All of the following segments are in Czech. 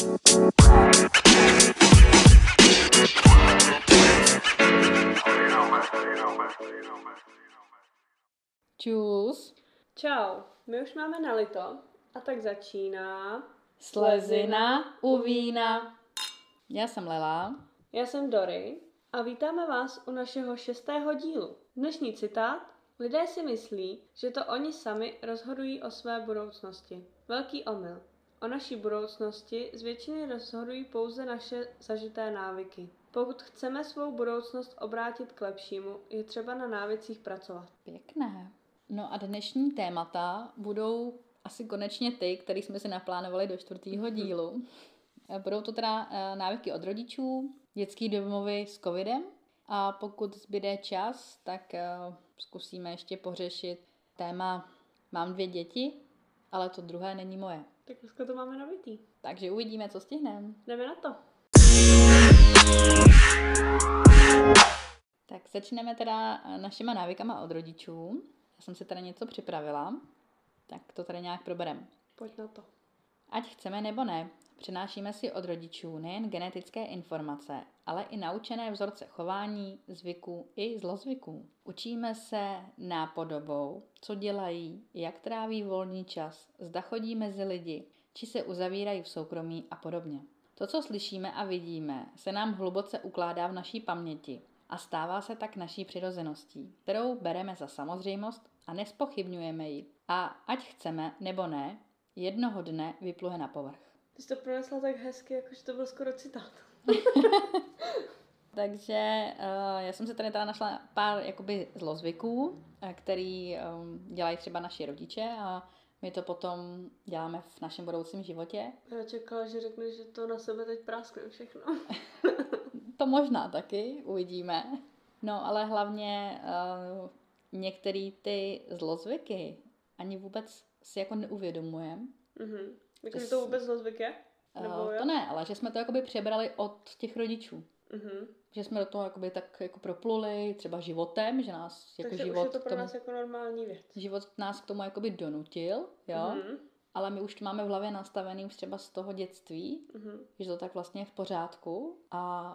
Čus. Čau, my už máme nalito a tak začíná Slezina u vína. Já jsem Lela. Já jsem Dory a vítáme vás u našeho 6. dílu. Dnešní citát: lidé si myslí, že to oni sami rozhodují o své budoucnosti. Velký omyl. O naší budoucnosti z většiny rozhodují pouze naše zažité návyky. Pokud chceme svou budoucnost obrátit k lepšímu, je třeba na návycích pracovat. Pěkné. No a dnešní témata budou asi konečně ty, které jsme si naplánovali do 4. dílu. Budou to teda návyky od rodičů, dětský domovy s covidem a pokud zbyde čas, tak zkusíme ještě pořešit téma mám 2 děti, ale to druhé není moje. Tak dneska to máme nabitý. Takže uvidíme, co stihneme. Jdeme na to. Tak začneme teda našima návykama od rodičů. Já jsem si tady něco připravila, tak to tady nějak probereme. Pojď na to. Ať chceme nebo ne, přenášíme si od rodičů nejen genetické informace, ale i naučené vzorce chování, zvyků i zlozvyků. Učíme se nápodobou, co dělají, jak tráví volný čas, zda chodí mezi lidi, či se uzavírají v soukromí a podobně. To, co slyšíme a vidíme, se nám hluboce ukládá v naší paměti a stává se tak naší přirozeností, kterou bereme za samozřejmost a nespochybňujeme ji. A ať chceme nebo ne, jednoho dne vypluje na povrch. Ty jsi to pronesla tak hezky, jakože to byl skoro citát. Takže já jsem se tady našla pár jakoby zlozvyků, který dělají třeba naši rodiče a my to potom děláme v našem budoucím životě. Já čekala, že řekneš, že to na sebe teď práskne všechno. To možná taky, uvidíme. No ale hlavně některé ty zlozvyky ani vůbec si jako neuvědomujeme. Mm-hmm. Myslíš, že to vůbec zlozvyk je? To ne, ale že jsme to jakoby přebrali od těch rodičů. Mm-hmm. Že jsme do toho jakoby tak jako propluli třeba životem, že nás jako takže život... Takže už je to pro nás jako normální věc. Život nás k tomu jakoby donutil, jo? Mm-hmm. Ale my už to máme v hlavě nastavený třeba z toho dětství, mm-hmm. že to tak vlastně je v pořádku a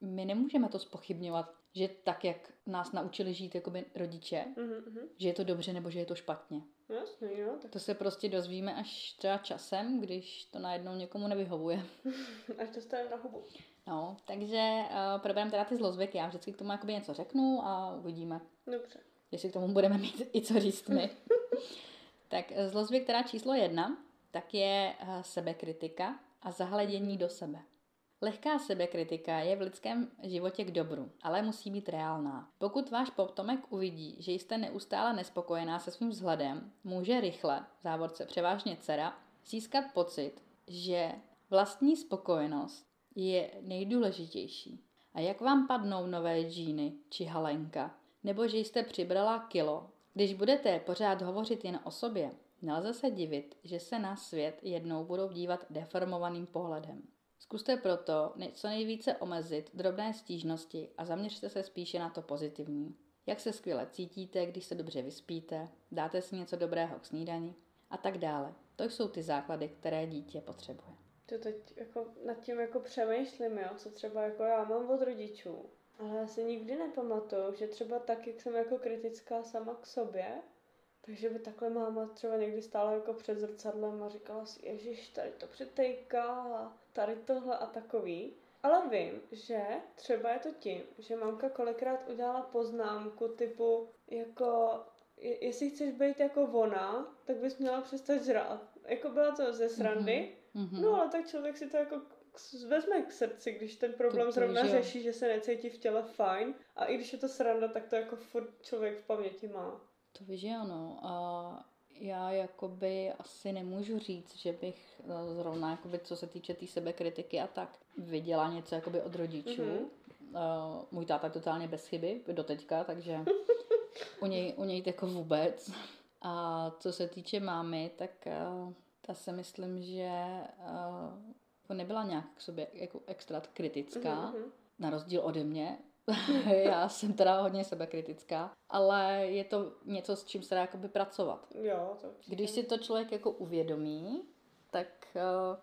my nemůžeme to zpochybňovat, že tak, jak nás naučili žít jakoby rodiče, mm-hmm. že je to dobře nebo že je to špatně. Jasně, jo. Tak... To se prostě dozvíme až třeba časem, když to najednou někomu nevyhovuje. Až to stane na hubu. No, takže probereme teda ty zlozvyky. Já vždycky k tomu jakoby něco řeknu a uvidíme. Dobře. Jestli k tomu budeme mít i co říct my. Tak zlozvyk teda číslo 1, tak je sebekritika a zahledění do sebe. Lehká sebekritika je v lidském životě k dobru, ale musí být reálná. Pokud váš potomek uvidí, že jste neustále nespokojená se svým vzhledem, může rychle, v závorce převážně dcera, získat pocit, že vlastní spokojenost je nejdůležitější. A jak vám padnou nové džíny či halenka, nebo že jste přibrala kilo. Když budete pořád hovořit jen o sobě, nelze se divit, že se na svět jednou budou dívat deformovaným pohledem. Zkuste proto co nejvíce omezit drobné stížnosti a zaměřte se spíše na to pozitivní. Jak se skvěle cítíte, když se dobře vyspíte, dáte si něco dobrého k snídani a tak dále. To jsou ty základy, které dítě potřebuje. To teď jako nad tím jako přemýšlím, jo? Co třeba jako já mám od rodičů. Ale já si nikdy nepamatuju, že třeba tak, jak jsem jako kritická sama k sobě, takže by takhle máma třeba někdy stála jako před zrcadlem a říkala si, ježiš, tady to přetejká, tady tohle a takový. Ale vím, že třeba je to tím, že mamka kolikrát udělala poznámku typu jako, jestli chceš být jako ona, tak bys měla přestat žrát. Jako byla to ze srandy, mm-hmm. no ale tak člověk si to jako vezme k srdci, když ten problém to zrovna řeší, že se necítí v těle fajn a i když je to sranda, tak to jako furt člověk v paměti má. To víš, ano. A já jakoby asi nemůžu říct, že bych zrovna, jakoby, co se týče té sebekritiky a tak, viděla něco jakoby od rodičů. Mm-hmm. Můj táta je totálně bez chyby do teďka, takže u něj jako vůbec. A co se týče mámy, tak ta si myslím, že nebyla nějak k sobě jako extra kritická, mm-hmm. na rozdíl ode mě. Já jsem teda hodně sebekritická, ale je to něco, s čím se dá jakoby pracovat. Jo, to určitě. Když si to člověk jako uvědomí, tak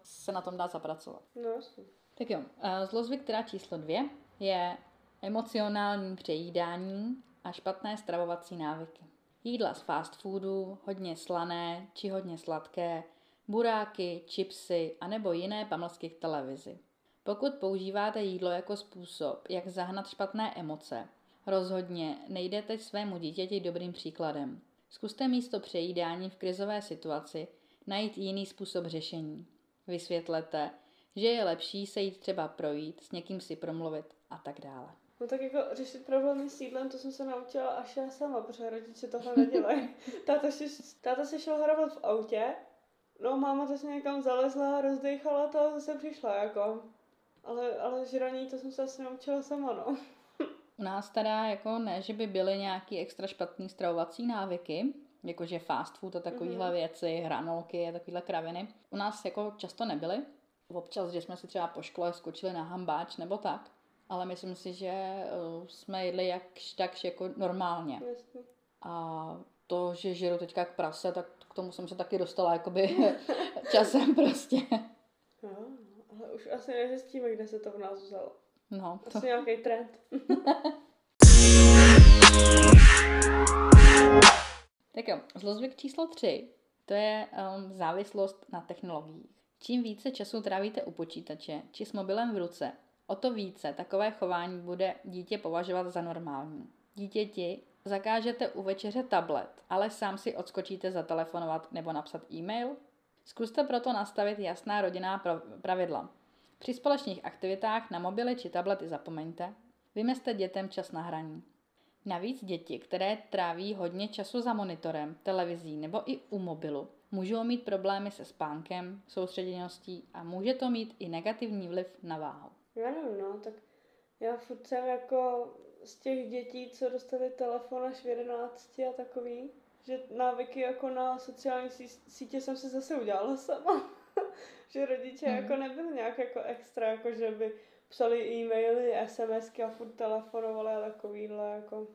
se na tom dá zapracovat. No, jasně. Tak jo, zlozvyk teda číslo 2 je emocionální přejídání a špatné stravovací návyky. Jídla z fast foodu, hodně slané či hodně sladké, buráky, chipsy anebo jiné pamlsky k televizi. Pokud používáte jídlo jako způsob, jak zahnat špatné emoce, rozhodně nejdete svému dítěti dobrým příkladem. Zkuste místo přejídání v krizové situaci najít jiný způsob řešení. Vysvětlete, že je lepší se jít třeba projít, s někým si promluvit a tak dále. No tak jako řešit problémy s jídlem, to jsem se naučila až já sama, protože rodiče tohle nedělají. Táta se šel hrabat v autě, no máma to se někam zalezla, rozdechala to a zase přišla jako. Ale žraní to jsem se asi naučila sama, no. U nás teda jako ne, že by byly nějaký extra špatný stravovací návyky, jakože fast food a takovýhle věci, hranolky a takovýhle kraviny. U nás jako často nebyly. Občas, že jsme si třeba po škole skočili na hambáč nebo tak, ale myslím si, že jsme jedli jakž takž jako normálně. Jasně. A to, že žeru teďka k prase, tak k tomu jsem se taky dostala jakoby časem prostě. No, ale už asi nezjistíme, kde se to v nás vzalo. No, to... Asi nějaký trend. Tak jo, zlozvyk číslo 3, to je závislost na technologiích. Čím více času trávíte u počítače či s mobilem v ruce, o to více takové chování bude dítě považovat za normální. Dítěti zakážete u večeře tablet, ale sám si odskočíte zatelefonovat nebo napsat e-mail? Zkuste proto nastavit jasná rodinná pravidla. Při společných aktivitách na mobily či tablety zapomeňte, vymezte dětem čas na hraní. Navíc děti, které tráví hodně času za monitorem, televizí nebo i u mobilu, můžou mít problémy se spánkem, soustředěností a může to mít i negativní vliv na váhu. Já nevím, no, tak já furt jsem jako z těch dětí, co dostali telefon až v 11 a takový, že návyky jako na sociální sítě jsem se zase udělala sama. Že rodiče jako nebyli nějak jako extra, jako že by psali e-maily, SMSky a furt telefonovali a takovýhle jako...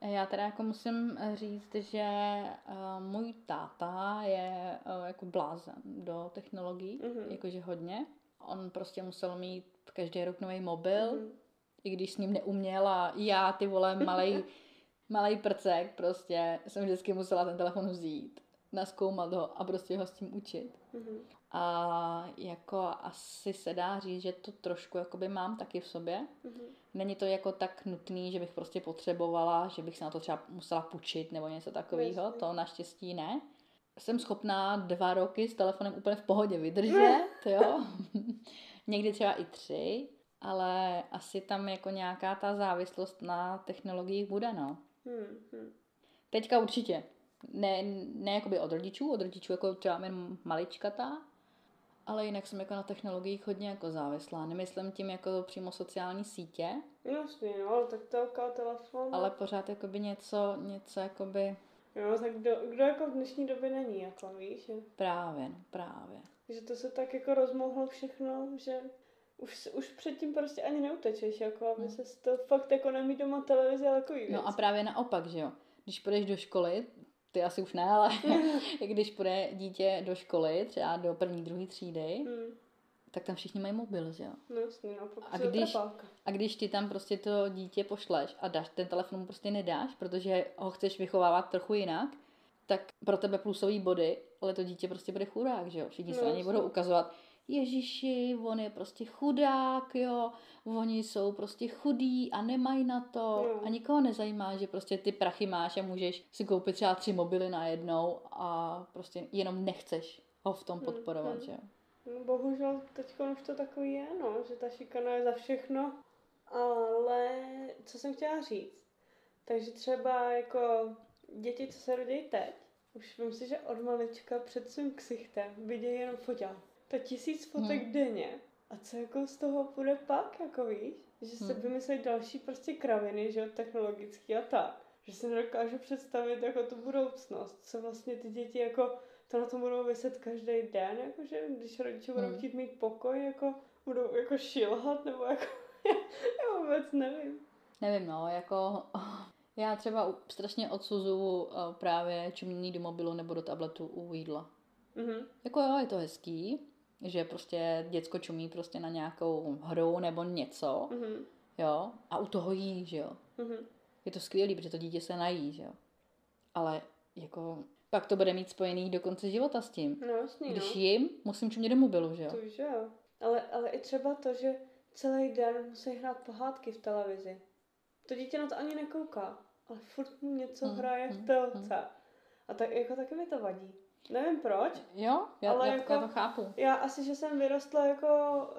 Já teda jako musím říct, že můj táta je jako blázen do technologií, jakože hodně. On prostě musel mít každý rok nový mobil, i když s ním neuměl a já, ty vole, malej prcek, prostě jsem vždycky musela ten telefon vzít, nazkoumat ho a prostě ho s tím učit. A jako asi se dá říct, že to trošku jakoby mám taky v sobě. Není to jako tak nutný, že bych prostě potřebovala, že bych se na to třeba musela půjčit nebo něco takového, to naštěstí ne. Jsem schopná 2 roky s telefonem úplně v pohodě vydržet, jo. Někdy třeba i 3, ale asi tam jako nějaká ta závislost na technologiích bude, no. Teďka určitě. Ne jakoby od rodičů jako třeba jen maličkatá, ale jinak jsem jako na technologiích hodně jako závislá. Nemyslím tím jako přímo sociální sítě. Jasně, no, tak telka, telefon. Ale pořád jakoby něco jakoby... No, tak kdo jako v dnešní době není, jako víš? Že... Právě. Že to se tak jako rozmohlo všechno, že už předtím prostě ani neutečeš, jako aby se to fakt jako nemít doma televize, ale jako i věc. No a právě naopak, že jo? Když půjdeš do školy, ty asi už ne, ale když půjde dítě do školy, třeba do 1., 2. třídy, tak tam všichni mají mobil, že jo? No jasně, no, a když ty tam prostě to dítě pošleš a dáš, ten telefon mu prostě nedáš, protože ho chceš vychovávat trochu jinak, tak pro tebe plusový body, ale to dítě prostě bude chudák, že jo? Všichni se na něj budou ukazovat, ježiši, on je prostě chudák, jo, oni jsou prostě chudí a nemají na to a nikoho nezajímá, že prostě ty prachy máš a můžeš si koupit třeba 3 mobily najednou a prostě jenom nechceš ho v tom podporovat, že jo. No bohužel teďka už to takový je, no, že ta šikana je za všechno, ale co jsem chtěla říct, takže třeba jako děti, co se rodí teď, už vím si, že od malička před svým ksichtem vidějí jenom foťák. To 1000 fotek denně. A co jako z toho bude pak, jako víš? Že se vymyslejí další prostě kraviny, že jo, technologický a tak. Že si nedokážu představit jako tu budoucnost. Co vlastně ty děti jako, to na tom budou vyset každý den, jakože když rodiče budou chtít mít pokoj, jako budou jako šilhat, nebo jako, já vůbec nevím. Nevím, no, jako... Já třeba strašně odsuzuju právě čumění do mobilu nebo do tabletu u jídla. Jako jo, je to hezký, že prostě děcko čumí prostě na nějakou hru nebo něco, mm-hmm. jo, a u toho jí, že jo. Mm-hmm. Je to skvělý, protože to dítě se nají, že jo. Ale jako pak to bude mít spojený do konce života s tím. No, jasný, když jim, musím čumět do mobilu, že jo. To že jo. Ale i třeba to, že celý den musí hrát pohádky v televizi. To dítě na to ani nekouká, ale furt mu něco hraje v telce. A tak, jako taky mi to vadí. Nevím proč. Jo, já jako, to chápu. Já asi, že jsem vyrostla jako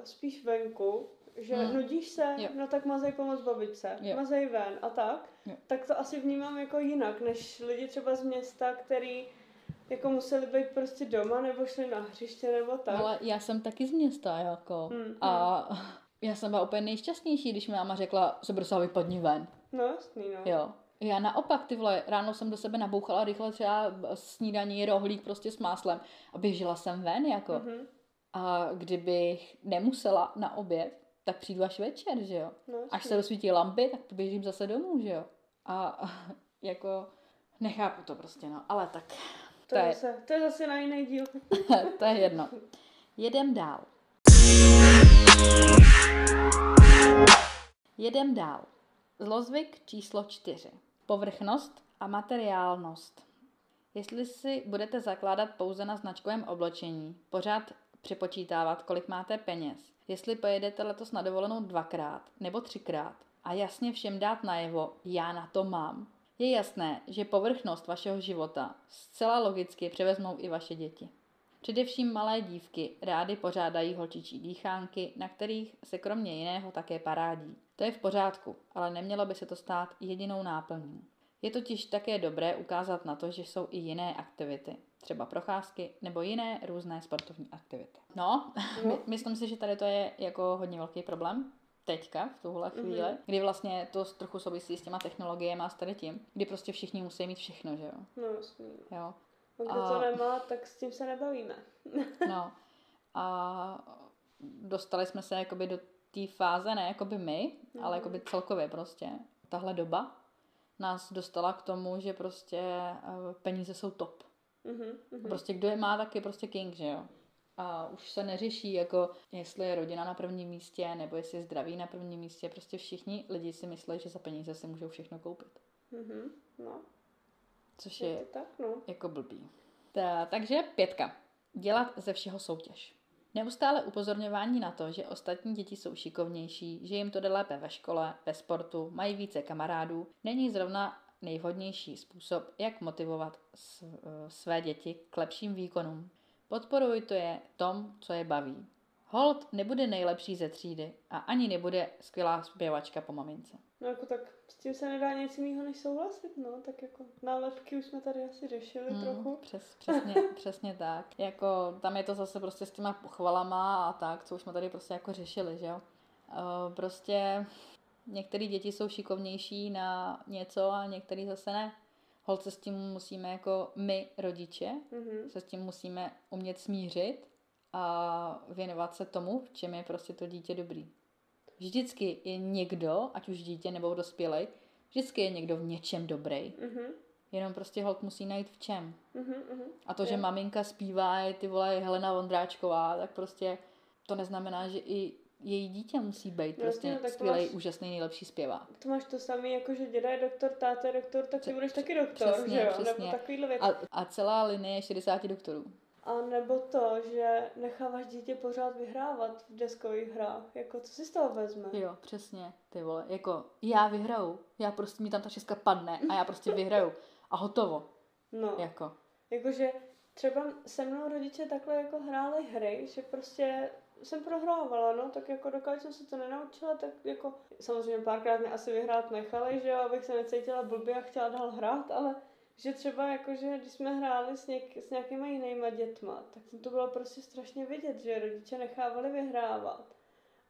spíš venku, že nudíš se, jo. No tak mazej pomoc babičce, jo. Mazej ven a tak. Jo. Tak to asi vnímám jako jinak, než lidi třeba z města, který jako museli být prostě doma, nebo šli na hřiště, nebo tak. Ale já jsem taky z města, jako. A já jsem byla úplně nejšťastnější, když mi máma řekla, že Brsa vypadni ven. No jasný, no. Jo. Já naopak, ty vole, ráno jsem do sebe nabouchala rychle třeba snídaní, rohlík prostě s máslem a běžela jsem ven, jako. Mm-hmm. A kdybych nemusela na oběd, tak přijdu až večer, že jo. No, až se rozsvítí lampy, tak běžím zase domů, že jo. A jako nechápu to prostě, no. Ale tak. To je zase na jiný díl. To je jedno. Jedem dál. Zlozvyk číslo 4. Povrchnost a materiálnost. Jestli si budete zakládat pouze na značkovém oblečení, pořád přepočítávat, kolik máte peněz, jestli pojedete letos na dovolenou 2x nebo 3x a jasně všem dát najevo, já na to mám, je jasné, že povrchnost vašeho života zcela logicky převezmou i vaše děti. Především malé dívky rády pořádají holčičí dýchánky, na kterých se kromě jiného také parádí. To je v pořádku, ale nemělo by se to stát jedinou náplní. Je totiž také dobré ukázat na to, že jsou i jiné aktivity, třeba procházky nebo jiné různé sportovní aktivity. No, myslím si, že tady to je jako hodně velký problém teďka, v tuhle chvíli, kdy vlastně to trochu souvisí s těma technologiemi a s tady tím, kdy prostě všichni musí mít všechno, že jo? No, jasný. Jo. Kdo to nemá, tak s tím se nebavíme. No. A dostali jsme se jakoby do té fáze, ne jakoby my, ale jakoby celkově prostě. Tahle doba nás dostala k tomu, že prostě peníze jsou top. A prostě kdo je má, tak je prostě king, že jo. A už se neřeší, jako jestli je rodina na prvním místě, nebo jestli je zdraví na prvním místě. Prostě všichni lidi si myslí, že za peníze si můžou všechno koupit. No. Což je tak, no. Jako blbý. Takže 5. Dělat ze všeho soutěž. Neustále upozorňování na to, že ostatní děti jsou šikovnější, že jim to jde lépe ve škole, ve sportu, mají více kamarádů, není zrovna nejvhodnější způsob, jak motivovat své děti k lepším výkonům. Podporuj to je tom, co je baví. Holt nebude nejlepší ze třídy a ani nebude skvělá zpěvačka po mamince. No jako tak s tím se nedá nic jiného než souhlasit, no, tak jako nálepky už jsme tady asi řešili trochu. Přesně tak. Jako tam je to zase prostě s těma pochvalama a tak, co už jsme tady prostě jako řešili, že jo. Prostě některé děti jsou šikovnější na něco a některé zase ne. Holt se s tím musíme jako my rodiče, se s tím musíme umět smířit a věnovat se tomu, v čem je prostě to dítě dobrý. Vždycky je někdo, ať už dítě nebo dospělej, vždycky je někdo v něčem dobrý. Jenom prostě holt musí najít v čem. A to, že maminka zpívá, je ty vole Helena Vondráčková, tak prostě to neznamená, že i její dítě musí být prostě skvělej, úžasný, nejlepší zpěvák. To máš to samé, jako že děda je doktor, táta je doktor, tak ty budeš taky doktor, přesně, že jo? Přesně. Nebo takovýhle věc. A celá linie 60 doktorů. A nebo to, že necháváš dítě pořád vyhrávat v deskových hrách. Jako, co si z toho vezme? Jo, přesně, ty vole. Jako, já vyhraju. Já prostě, mi tam ta šestka padne a já prostě vyhraju. A hotovo. No. Jako. Jakože třeba se mnou rodiče takhle jako hráli hry, že prostě jsem prohrávala, no, tak jako dokud jsem se to nenaučila, tak jako samozřejmě párkrát mě asi vyhrát nechali, že jo, abych se necítila blbě a chtěla dál hrát, ale že třeba jakože, když jsme hráli s nějakýma jinýma dětma, tak to bylo prostě strašně vidět, že rodiče nechávali vyhrávat.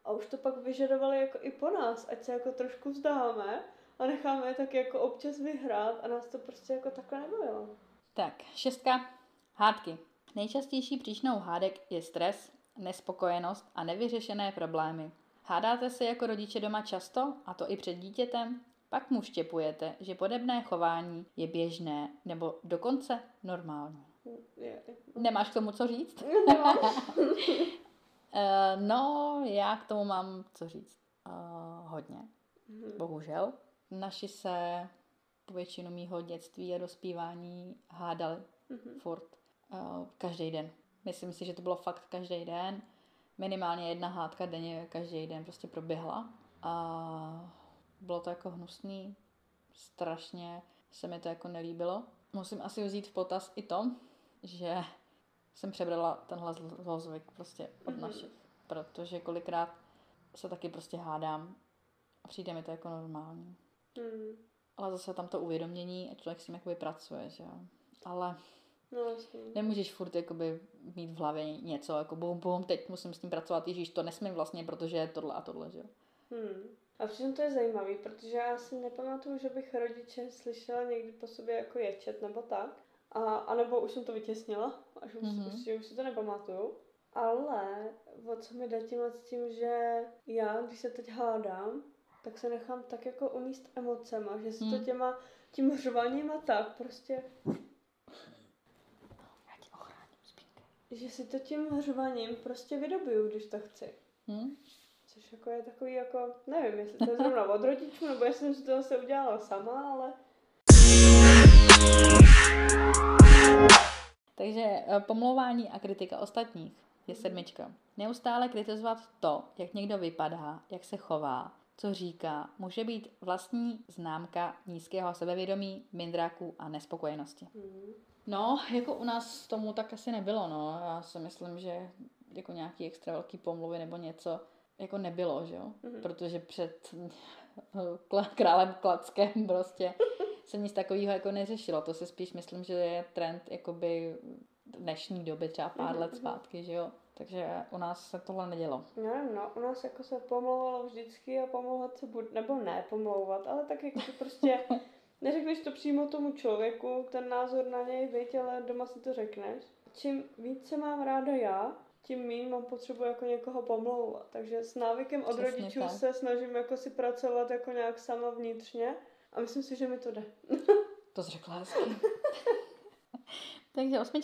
A už to pak vyžadovali jako i po nás, ať se jako trošku vzdáme a necháme je tak jako občas vyhrát a nás to prostě jako takhle nebavilo. Tak, 6. Hádky. Nejčastější příčinou hádek je stres, nespokojenost a nevyřešené problémy. Hádáte se jako rodiče doma často, a to i před dítětem? Pak mu štěpujete, že podobné chování je běžné nebo dokonce normální. Nemáš k tomu co říct? No, já k tomu mám co říct. Hodně. Bohužel. Naši se po většinu mýho dětství a dospívání hádali furt. Každý den. Myslím si, že to bylo fakt každý den. Minimálně jedna hádka denně každý den prostě proběhla. A bylo to jako hnusný. Strašně se mi to jako nelíbilo. Musím asi vzít v potaz i to, že jsem přebrala tenhle zlozvyk prostě od našich. Protože kolikrát se taky prostě hádám a přijde mi to jako normální. Ale zase tam to uvědomění a člověk s tím jakoby pracuje, že jo. Ale nemůžeš furt jakoby mít v hlavě něco, jako bohum, teď musím s tím pracovat, ježíš, to nesmím vlastně, protože je tohle a tohle, že jo. A přitom to je zajímavý, protože já si nepamatuju, že bych rodiče slyšela někdy po sobě jako ječet nebo tak. A nebo už jsem to vytěsnila, až už si to nepamatuju. Ale o co mi jde tímhle s tím, že já, když se teď hádám, tak se nechám tak jako umíst emocema, že si to tím hřvaním a tak prostě... Já tě ochráním, spínka. Že si to tím hřvaním prostě vydobiju, když to chci. Což jako je takový jako, nevím, jestli to je zrovna od rodičů, nebo jestli jsem si to zase udělala sama, ale... Takže pomlouvání a kritika ostatních je 7. Neustále kritizovat to, jak někdo vypadá, jak se chová, co říká, může být vlastní známka nízkého sebevědomí, mindráků a nespokojenosti. No, jako u nás tomu tak asi nebylo, no. Já si myslím, že jako nějaký extra velký pomluvy nebo něco jako nebylo, že jo? Protože před králem Klackem prostě se nic takového jako neřešilo. To se spíš myslím, že je trend jakoby dnešní doby, třeba pár let zpátky, že jo. Takže u nás se tohle nedělo. No, u nás jako se pomlouvalo vždycky a pomlouvat se bude, nebo ne pomlouvat, ale tak jako to prostě neřekneš to přímo tomu člověku, ten názor na něj, viď, ale doma si to řekneš. Čím více mám ráda já, tím míň mám potřebu jako někoho pomlouvat. Takže s návykem od rodičů se snažím jako si pracovat jako nějak sama vnitřně. A myslím si, že mi to jde. To jsi řekla hezky. Takže 8.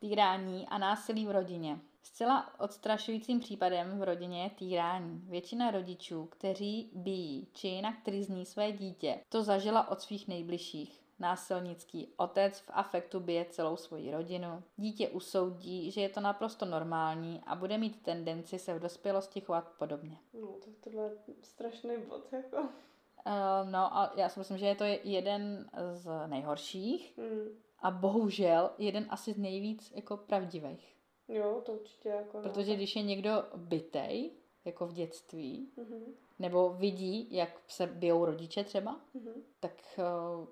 Týrání a násilí v rodině. Zcela odstrašujícím případem v rodině je týrání. Většina rodičů, kteří bijí či jinak tryzní své dítě, to zažila od svých nejbližších. Násilnický otec v afektu bije celou svoji rodinu. Dítě usoudí, že je to naprosto normální a bude mít tendenci se v dospělosti chovat podobně. No, tak tohle je strašný bod, jako... No a já si myslím, že je to jeden z nejhorších a bohužel jeden asi z nejvíc jako pravdivých. Jo, to určitě jako... Protože když je někdo bitej, jako v dětství, nebo vidí, jak se bijou rodiče třeba, tak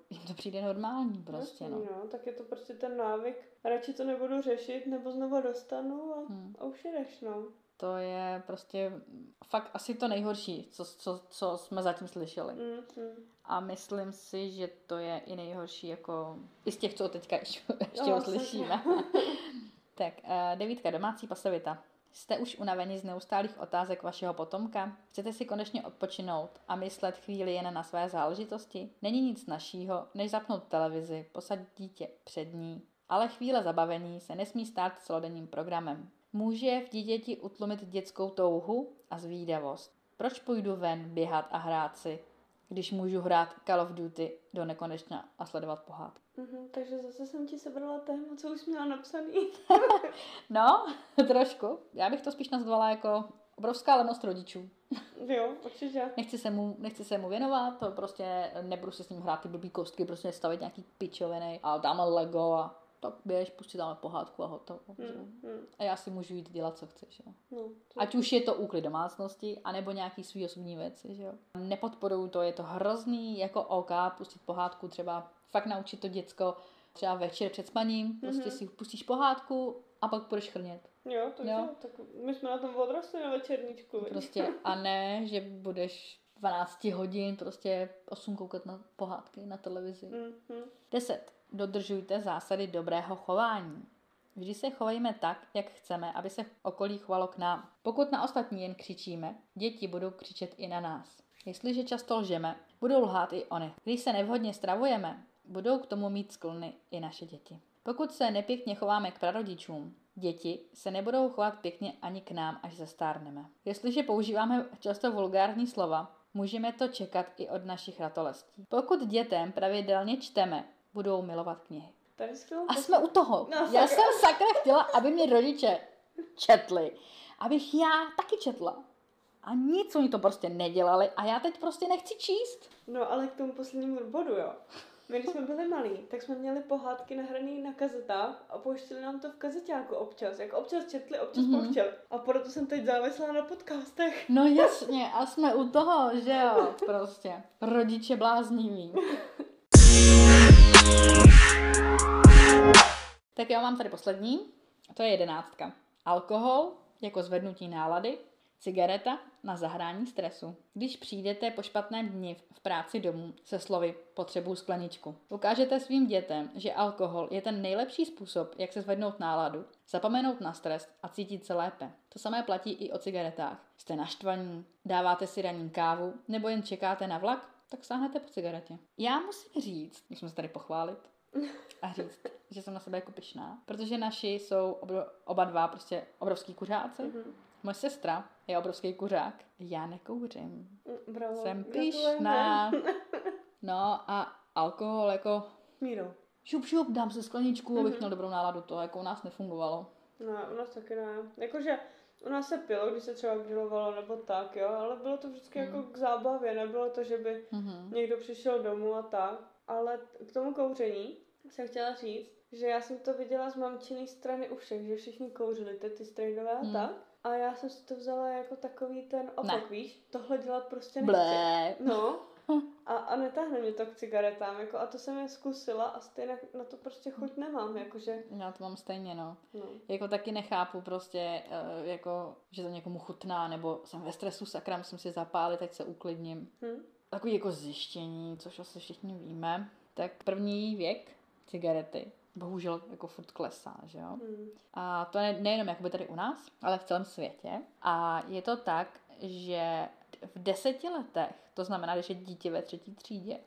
jim to přijde normální prostě, no. No, tak je to prostě ten návyk, radši to nebudu řešit, nebo znova dostanu a už jedeš, no. To je prostě fakt asi to nejhorší, co jsme zatím slyšeli. A myslím si, že to je i nejhorší, jako i z těch, co teďka ještě uslyšíme. Tak, 9. Domácí pasivita. Jste už unaveni z neustálých otázek vašeho potomka? Chcete si konečně odpočinout a myslet chvíli jen na své záležitosti? Není nic snazšího, než zapnout televizi, posadit dítě před ní, ale chvíle zabavení se nesmí stát celodenním programem. Může v dítěti utlumit dětskou touhu a zvídavost. Proč půjdu ven běhat a hrát si, když můžu hrát Call of Duty do nekonečna a sledovat pohádky? Takže zase jsem ti sebrala téma, co už měla napsaný. No, trošku. Já bych to spíš nazvala jako obrovská lenost rodičů. Jo, určitě. Nechci se mu věnovat, to prostě nebudu se s ním hrát ty blbý kostky, prostě stavit nějaký pičoviny a dáme Lego a... tak běž, pustí dáme pohádku a hotovo. A já si můžu jít dělat, co chceš. Jo. Ať už je to úklid domácnosti, anebo nějaký svý osobní věci. Jo. Nepodporuju to, je to hrozný, jako OK, pustit pohádku, třeba fakt naučit to děcko, třeba večer před spaním, prostě si pustíš pohádku a pak půjdeš chrnět. Jo, to jo. Tak my jsme na tom odrasli na večerníčku. Prostě a ne, že budeš 12 hodin, prostě 8 koukat na pohádky, na televizi. 10. Dodržujte zásady dobrého chování. Vždy se chovejme tak, jak chceme, aby se okolí chovalo k nám. Pokud na ostatní jen křičíme, děti budou křičet i na nás. Jestliže často lžeme, budou lhát i oni. Když se nevhodně stravujeme, budou k tomu mít sklony i naše děti. Pokud se nepěkně chováme k prarodičům, Děti se nebudou chovat pěkně ani k nám, až zastárneme. Jestliže používáme často vulgární slova, můžeme to čekat i od našich ratolestí. Pokud dětem pravidelně čteme, budou milovat knihy. A jsme u toho. No, já jsem sakra chtěla, aby mě rodiče četli. Abych já taky četla. A nic oni to prostě nedělali a já teď prostě nechci číst. No ale k tomu poslednímu bodu, jo. My, když jsme byli malí, tak jsme měli pohádky nahrané na kazetách a pouštěli nám to v kazeťáku občas. Jak občas četli, občas pouštěli. A proto jsem teď závislá na podcastech. No jasně, a jsme u toho, že jo, prostě. Rodiče blázniví. Tak já mám tady poslední, to je 11. Alkohol jako zvednutí nálady, cigareta na zahrání stresu. Když přijdete po špatném dni v práci domů se slovy potřebuju skleničku. Ukážete svým dětem, že alkohol je ten nejlepší způsob, jak se zvednout náladu, zapomenout na stres a cítit se lépe. To samé platí i o cigaretách. Jste naštvaní, dáváte si ranní kávu nebo jen čekáte na vlak, tak sáhnete po cigaretě. Já musím říct, když jsme se tady pochválit, a říct, že jsem na sebe jako pyšná, protože naši jsou oba dva prostě obrovský kuřáci. Mm-hmm. Moje sestra je obrovský kuřák. Já nekouřím. Bravo. Jsem pyšná. No a alkohol jako mírou. Šup, šup, dám si skleničku, abych měl dobrou náladu. To jako u nás nefungovalo. No, u nás taky ne. Jakože u nás se pilo, když se třeba grilovalo nebo tak, jo, ale bylo to vždycky jako k zábavě. Nebylo to, že by někdo přišel domů a tak. Ale k tomu kouření jsem chtěla říct, že já jsem to viděla z mamčiny strany u všech, že všichni kouřili, ty strejdové a tak. A já jsem si to vzala jako takový ten opak, víš? Tohle dělat prostě nechci. Blé. No. A netáhne mě to k cigaretám, jako a to jsem je zkusila a stejně na to prostě chuť nemám, jakože. Já to mám stejně, no. Jako taky nechápu prostě, jako, že to někomu chutná, nebo jsem ve stresu, sakra, musím si zapálit, tak se uklidním. Takový jako zjištění, což asi všichni víme, tak první věk cigarety bohužel jako furt klesá, že jo? A to nejenom jakoby tady u nás, ale v celém světě. A je to tak, že v 10 letech, to znamená, když je dítě ve 3. třídě,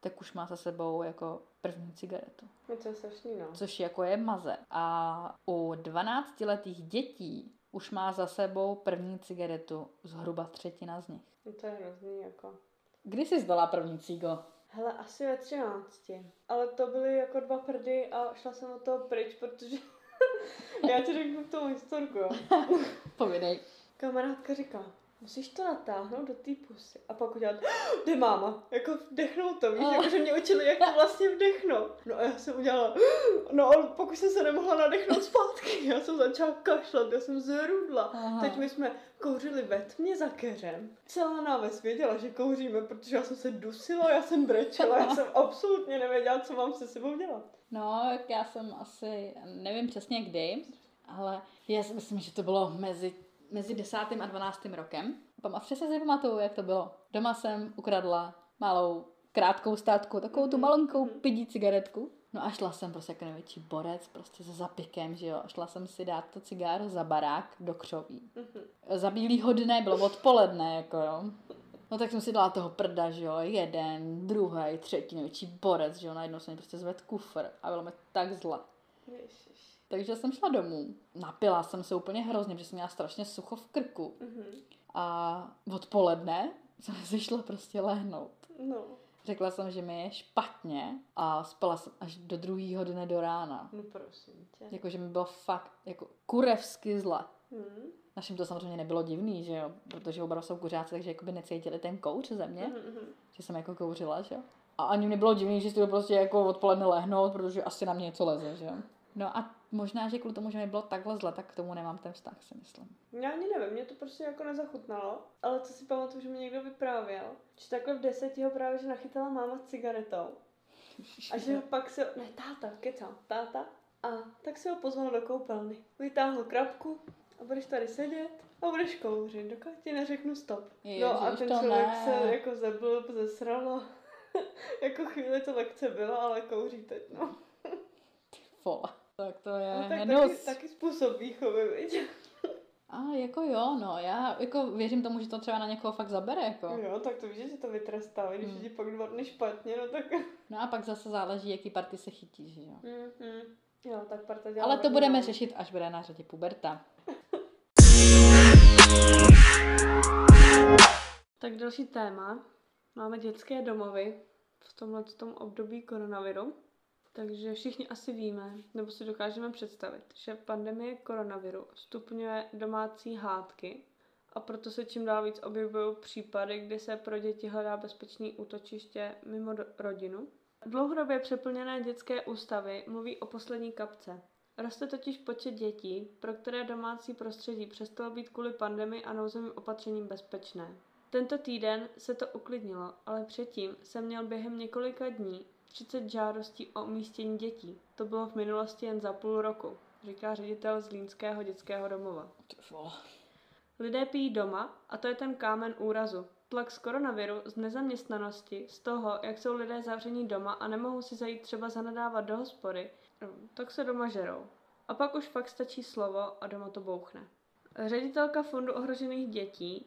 tak už má za sebou jako první cigaretu. Je to strašný, no. Což jako je maze. A u 12letých dětí už má za sebou první cigaretu zhruba 3/3 z nich. To je hrozný, jako. Kdy jsi zdala první cigo? Hele, asi ve 13. Ale to byly jako 2 prdy a šla jsem od toho pryč, protože já ti řeknu k tomu historku. Povědej. Kamarádka říká, musíš to natáhnout do té pusy a pak udělat, jde máma, jako vdechnout to, víš, jakože mě učili, jak to vlastně vdechnout. No a já jsem udělala, no ale pokud jsem se nemohla nadechnout zpátky, já jsem začala kašlat, já jsem zrudla. Aha. Teď my jsme kouřili ve tmě za keřem. Celá náves věděla, že kouříme, protože já jsem se dusila, já jsem brečela, já jsem absolutně nevěděla, co mám se sebou dělat. No, já jsem asi, nevím přesně kdy, ale já si myslím, že to bylo mezi 10. a 12. rokem. Přesně si pamatuju, jak to bylo. Doma jsem ukradla malou, krátkou státku, takovou tu malonkou pidí cigaretku. No a šla jsem prostě jako největší borec, prostě se zapikem, že jo. Šla jsem si dát to cigáro za barák do křoví. Za bílýho dne, bylo odpoledne, jako jo. No tak jsem si dala toho prda, že jo, 1, 2, 3, největší borec, že jo. Najednou jsem prostě zvedl kufr a bylo mi tak zle. Ježiš. Takže jsem šla domů, napila jsem se úplně hrozně, protože jsem měla strašně sucho v krku. A odpoledne jsem si šla prostě lehnout. No. Řekla jsem, že mi je špatně a spala jsem až do 2. dne do rána. No prosím tě. Jakože mi bylo fakt jako kurevsky zle. Našim to samozřejmě nebylo divný, že jo, protože oba jsou kuřáci, takže jakoby necítili ten kouř ze mě, že jsem jako kouřila, že jo. A ani mi bylo divný, že si to prostě jako odpoledne lehnout, protože asi na mě něco leze, že jo. No a možná, že kvůli tomu, že mi bylo takhle zle, tak k tomu nemám ten vztah, si myslím. Já ani nevím, mě to prostě jako nezachutnalo, ale co si pamatuju, že mi někdo vyprávěl, že takhle v 10 ho právě, že nachytala máma cigaretou a že pak se, ne táta, kecám, táta, a tak se ho pozval do koupelny. Vytáhl krabku a budeš tady sedět a budeš kouřit, dokud ti neřeknu stop. Ježiš, no a ten člověk se jako zeblb, zesralo, jako chvíli to lekce bylo, ale kouří teď, no. Fola. Tak to je taky způsob výchovy, viď? A jako jo, no, já jako věřím tomu, že to třeba na někoho fakt zabere, jako. Jo, tak to víš, že si to vytrestá, když ti pak dopadne špatně, no tak. No a pak zase záleží, jaký party se chytíš, jo. Jo, tak parta dělá. Ale to budeme řešit, až bude na řadě puberta. Tak další téma. Máme dětské domovy v tomhletom období koronaviru. Takže všichni asi víme, nebo si dokážeme představit, že pandemie koronaviru stupňuje domácí hádky a proto se čím dál víc objevují případy, kdy se pro děti hledá bezpečný útočiště mimo rodinu. Dlouhodobě přeplněné dětské ústavy mluví o poslední kapce. Roste totiž počet dětí, pro které domácí prostředí přestalo být kvůli pandemii a nouzovým opatřením bezpečné. Tento týden se to uklidnilo, ale předtím jsem měl během několika dní 30 žádostí o umístění dětí. To bylo v minulosti jen za půl roku, říká ředitel zlínského dětského domova. Lidé pijí doma a to je ten kámen úrazu. Tlak z koronaviru, z nezaměstnanosti, z toho, jak jsou lidé zavření doma a nemohou si zajít třeba zanadávat do hospody, tak se doma žerou. A pak už fakt stačí slovo a doma to bouchne. Ředitelka Fondu ohrožených dětí,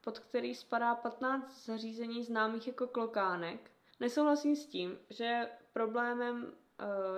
pod který spadá 15 zařízení známých jako klokánek, nesouhlasím s tím, že je problémem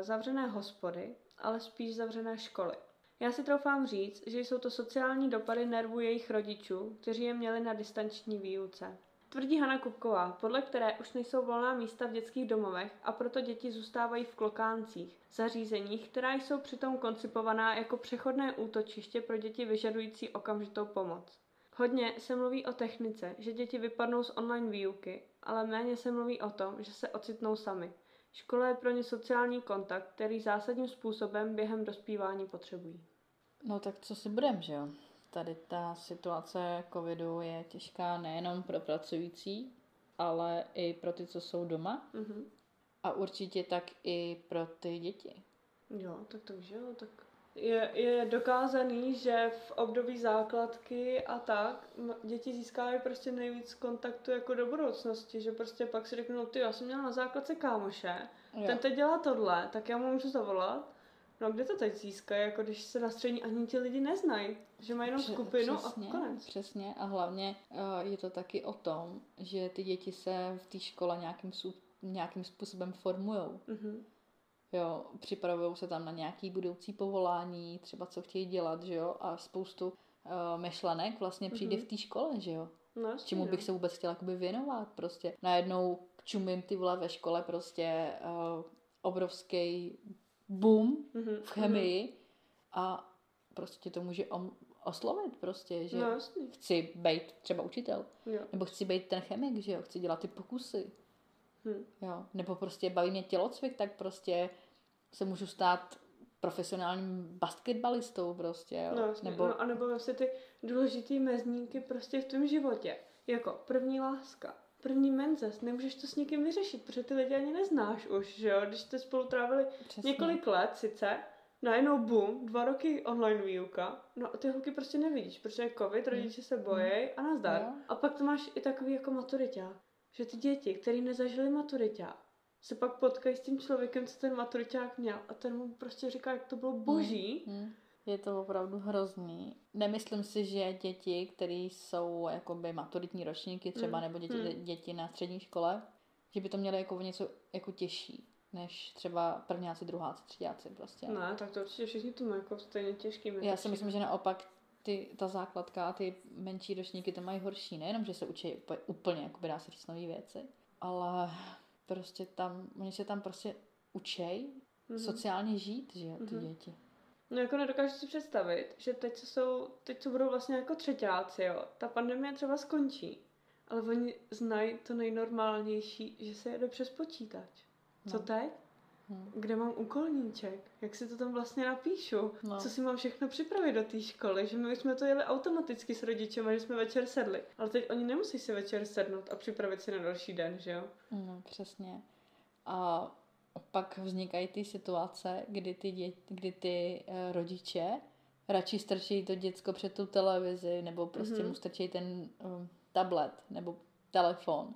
zavřené hospody, ale spíš zavřené školy. Já si troufám říct, že jsou to sociální dopady nervů jejich rodičů, kteří je měli na distanční výuce. Tvrdí Hana Kupková, podle které už nejsou volná místa v dětských domovech a proto děti zůstávají v klokáncích, zařízeních, která jsou přitom koncipovaná jako přechodné útočiště pro děti vyžadující okamžitou pomoc. Hodně se mluví o technice, že děti vypadnou z online výuky, ale méně se mluví o tom, že se ocitnou sami. Škola je pro ně sociální kontakt, který zásadním způsobem během dospívání potřebují. No tak co si budem, že jo? Tady ta situace covidu je těžká nejenom pro pracující, ale i pro ty, co jsou doma. Mm-hmm. A určitě tak i pro ty děti. Jo, tak to už jo, tak... Je dokázaný, že v období základky a tak děti získávají prostě nejvíc kontaktu jako do budoucnosti, že prostě pak si řeknou, ty, já jsem měla na základce kámoše, jo. Ten teď dělá tohle, tak já mu můžu zavolat. No kde to teď získají, jako když se na střední ani ti lidi neznají, že mají jenom skupinu přesně, a konec. Přesně a hlavně je to taky o tom, že ty děti se v té škole nějakým způsobem formujou. Mhm. Jo, připravují se tam na nějaké budoucí povolání, třeba co chtějí dělat, že jo, a spoustu myšlenek vlastně přijde v té škole, že jo. No, čemu bych se vůbec chtěla jakoby věnovat, prostě. Najednou čumím ty vole ve škole prostě obrovský boom v chemii a prostě to může oslovit prostě, že no, chci být třeba učitel, jo. Nebo chci být ten chemik, že jo, chci dělat ty pokusy. Jo. Nebo prostě baví mě tělocvik, tak prostě se můžu stát profesionálním basketbalistou prostě. Jo. No, nebo... No, a nebo vlastně ty důležitý mezníky prostě v tom životě. Jako první láska, první menzes, nemůžeš to s někým vyřešit, protože ty lidi ani neznáš už, že jo? Když jste spolu trávili několik let sice, najednou boom, 2 roky online výuka, no a ty holky prostě nevidíš, protože je covid, rodiče se bojejí a nazdar. Jo. A pak to máš i takový jako maturiťák. Že ty děti, který nezažili maturiťák, se pak potkají s tím člověkem, co ten maturiťák měl a ten mu prostě říká, jak to bylo boží. Je to opravdu hrozný. Nemyslím si, že děti, které jsou jakoby maturitní ročníky třeba, nebo děti na střední škole, že by to měly jako něco jako těžší, než třeba prvňáci, druháci, třiďáci prostě. Ne, tak to určitě všichni to mají jako stejně těžký. Já si myslím, že naopak ta základka a ty menší ročníky to mají horší, nejenom, že se učí úplně jakoby dá se říct nový věci, ale prostě tam, oni se tam prostě učej sociálně žít, že jo, ty děti. No jako nedokážu si představit, že teď co budou vlastně jako třeťáci, jo, ta pandemie třeba skončí, ale oni znají to nejnormálnější, že se jede přes počítač. Co teď? Kde mám úkolníček, jak si to tam vlastně napíšu, co si mám všechno připravit do té školy, že my jsme to jeli automaticky s rodičem, že jsme večer sedli, ale teď oni nemusí si večer sednout a připravit si na další den, že jo? No, přesně. A pak vznikají ty situace, kdy ty rodiče radši strčí to děcko před tu televizi, nebo prostě mu strčí ten tablet, nebo telefon,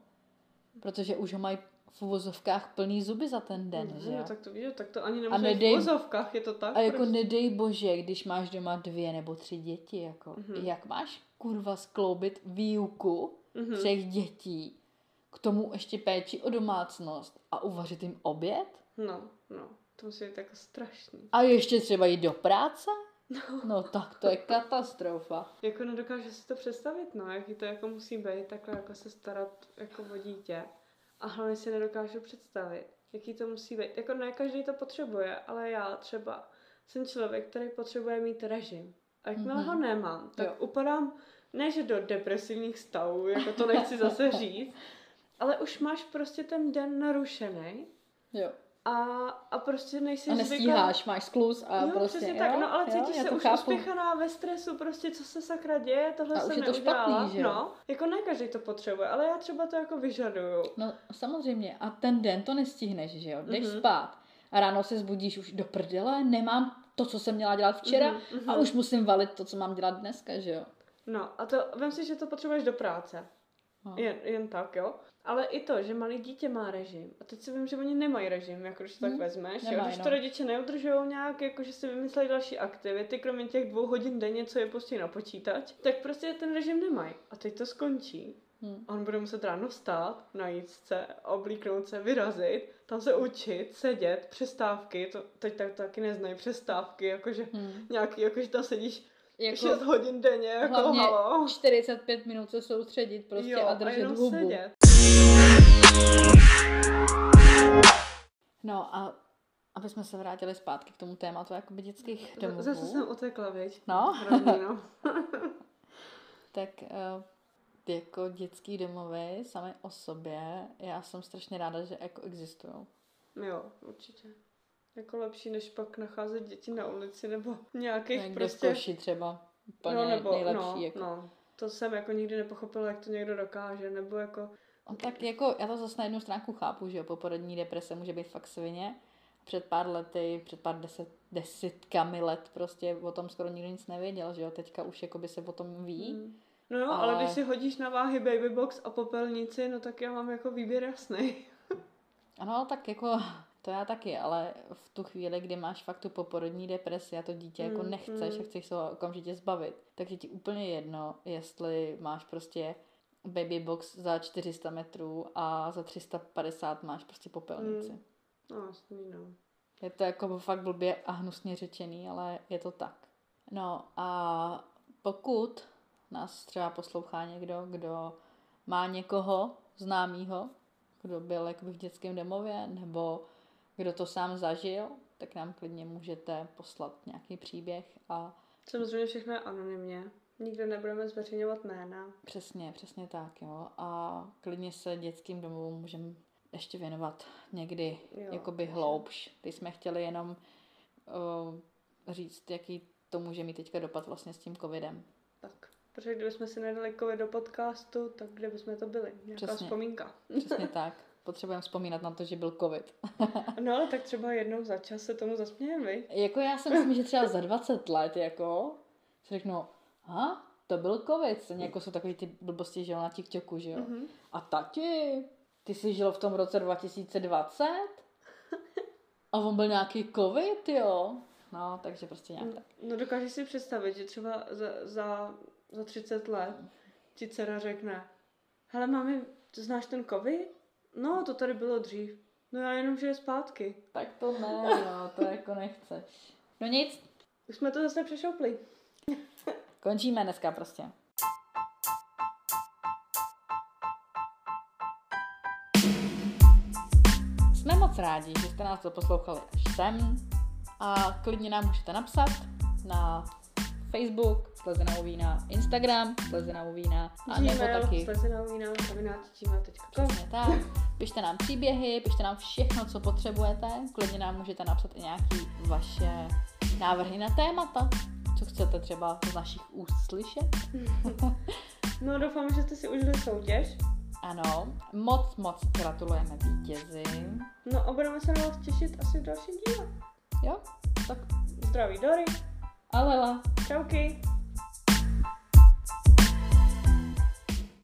protože už ho mají v uvozovkách plný zuby za ten den, že jo? Tak to víš, tak to ani nemůžeš v uvozovkách, je to tak. A jako nedej bože, když máš doma 2 nebo 3 děti, jako, jak máš kurva skloubit výuku 3 dětí, k tomu ještě péči o domácnost a uvařit jim oběd? No, To musí být jako strašný. A ještě třeba jít do práce? No tak to je katastrofa. Jako nedokážu si to představit, no, jaký to jako musí být, takhle jako se starat jako o dítě. A hlavně si nedokážu představit, jaký to musí být. Jako ne každý to potřebuje, ale já třeba jsem člověk, který potřebuje mít režim. A jakmile ho nemám, tak upadám, ne že do depresivních stavů, jako to nechci zase říct, ale už máš prostě ten den narušený. Jo. A prostě nejsi zvyklá. A nestíháš, máš skluz a jo, prostě přesně tak, no ale cítíš se už uspěchaná ve stresu, prostě co se sakra děje, tohle a jsem neudělala. A už je to špatný, že jo? No, jako ne každý to potřebuje, ale já třeba to jako vyžaduju. No samozřejmě a ten den to nestihneš, že jo? Jdeš spát a ráno se zbudíš už do prdele, nemám to, co jsem měla dělat včera a už musím valit to, co mám dělat dneska, že jo? No a to, vem si, že to potřebuješ do práce. Jen tak, jo. Ale i to, že malý dítě má režim. A teď si vím, že oni nemají režim, jako když to tak vezmeš. Nemaj, jo? Když to rodiče neudržujou nějak, jakože si vymyslejí další aktivity, kromě těch 2 hodin denně, co je pustí na počítač, tak prostě ten režim nemají. A teď to skončí. A on bude muset ráno vstát, najít se, oblíknout se, vyrazit, tam se učit, sedět, přestávky. To, teď tak to taky neznají přestávky, jakože nějaký, jakože tam sedíš jako 6 hodin denně, jako hlavně halo. 45 minut se soustředit prostě jo, a držet a hubu. Sedět. No a aby jsme se vrátili zpátky k tomu tématu jakoby dětských domovů. Zase jsem utekla, viď? No. Tak jako dětský domovy samé o sobě, já jsem strašně ráda, že jako existujou. Jo, určitě. Jako lepší, než pak nacházet děti na ulici nebo nějakých někde prostě... Někde v koši třeba. Úplně no, nebo, nejlepší. No, jako. No. To jsem jako nikdy nepochopila, jak to někdo dokáže, nebo jako... No, tak jako já to zase na jednu stránku chápu, že jo, poporodní deprese může být fakt svině. Před pár lety, před pár desítkami let prostě o tom skoro nikdo nic nevěděl, že jo, teďka už jakoby se o tom ví. No jo, ale když si hodíš na váhy Baby Box a popelnici, no tak já mám jako výběr jasný. Ano, tak jako... To já taky, ale v tu chvíli, kdy máš fakt tu poporodní depresi a to dítě jako nechceš a chceš se ho okamžitě zbavit, tak je ti úplně jedno, jestli máš prostě baby box za 400 metrů a za 350 máš prostě popelnici. No, jasný, no. Je to jako fakt blbě a hnusně řečený, ale je to tak. No a pokud nás třeba poslouchá někdo, kdo má někoho známýho, kdo byl jakoby v dětském domově, nebo kdo to sám zažil, tak nám klidně můžete poslat nějaký příběh a... Samozřejmě všechno je anonymně. Nikdo nebudeme zveřejňovat jména. Přesně, přesně tak, jo. A klidně se dětským domovům můžeme ještě věnovat někdy jo, jakoby hloubš. Teď jsme chtěli jenom říct, jaký to může mít teďka dopad vlastně s tím covidem. Tak, protože kdybychom si nedali covid do podcastu, tak kde bychom to byli? Nějaká přesně, vzpomínka. Přesně tak. Potřebujeme vzpomínat na to, že byl covid. No ale tak třeba jednou za čas se tomu zasmějeme, vy? Jako já si myslím, že třeba za 20 let, jako, si řeknu, to byl covid. Jako jsou takový ty blbosti, že jo, na TikToku, že jo. A tati, ty jsi žil v tom roce 2020? A on byl nějaký covid, jo. No, takže prostě nějak tak. No dokážeš si představit, že třeba za 30 let ti dcera řekne, hele mami, ty znáš ten covid? No, to tady bylo dřív. No já jenom, že je zpátky. Tak to ne, no, to jako nechceš. No nic. Už jsme to zase přešoupli. Končíme dneska prostě. Jsme moc rádi, že jste nás to poslouchali až sem. A klidně nám můžete napsat na Facebook, Slezina u vína, Instagram, Slezina u vína a nebo taky Slezina u vína, přesně tak. Pište nám příběhy, pište nám všechno, co potřebujete. Klidně nám můžete napsat i nějaký vaše návrhy na témata, co chcete třeba z našich úst slyšet. No doufám, že jste si užili soutěž. Ano, moc gratulujeme vítězi. No a budeme se na vás těšit asi v dalším díle. Jo, tak zdraví Dory. Alela. Čauky.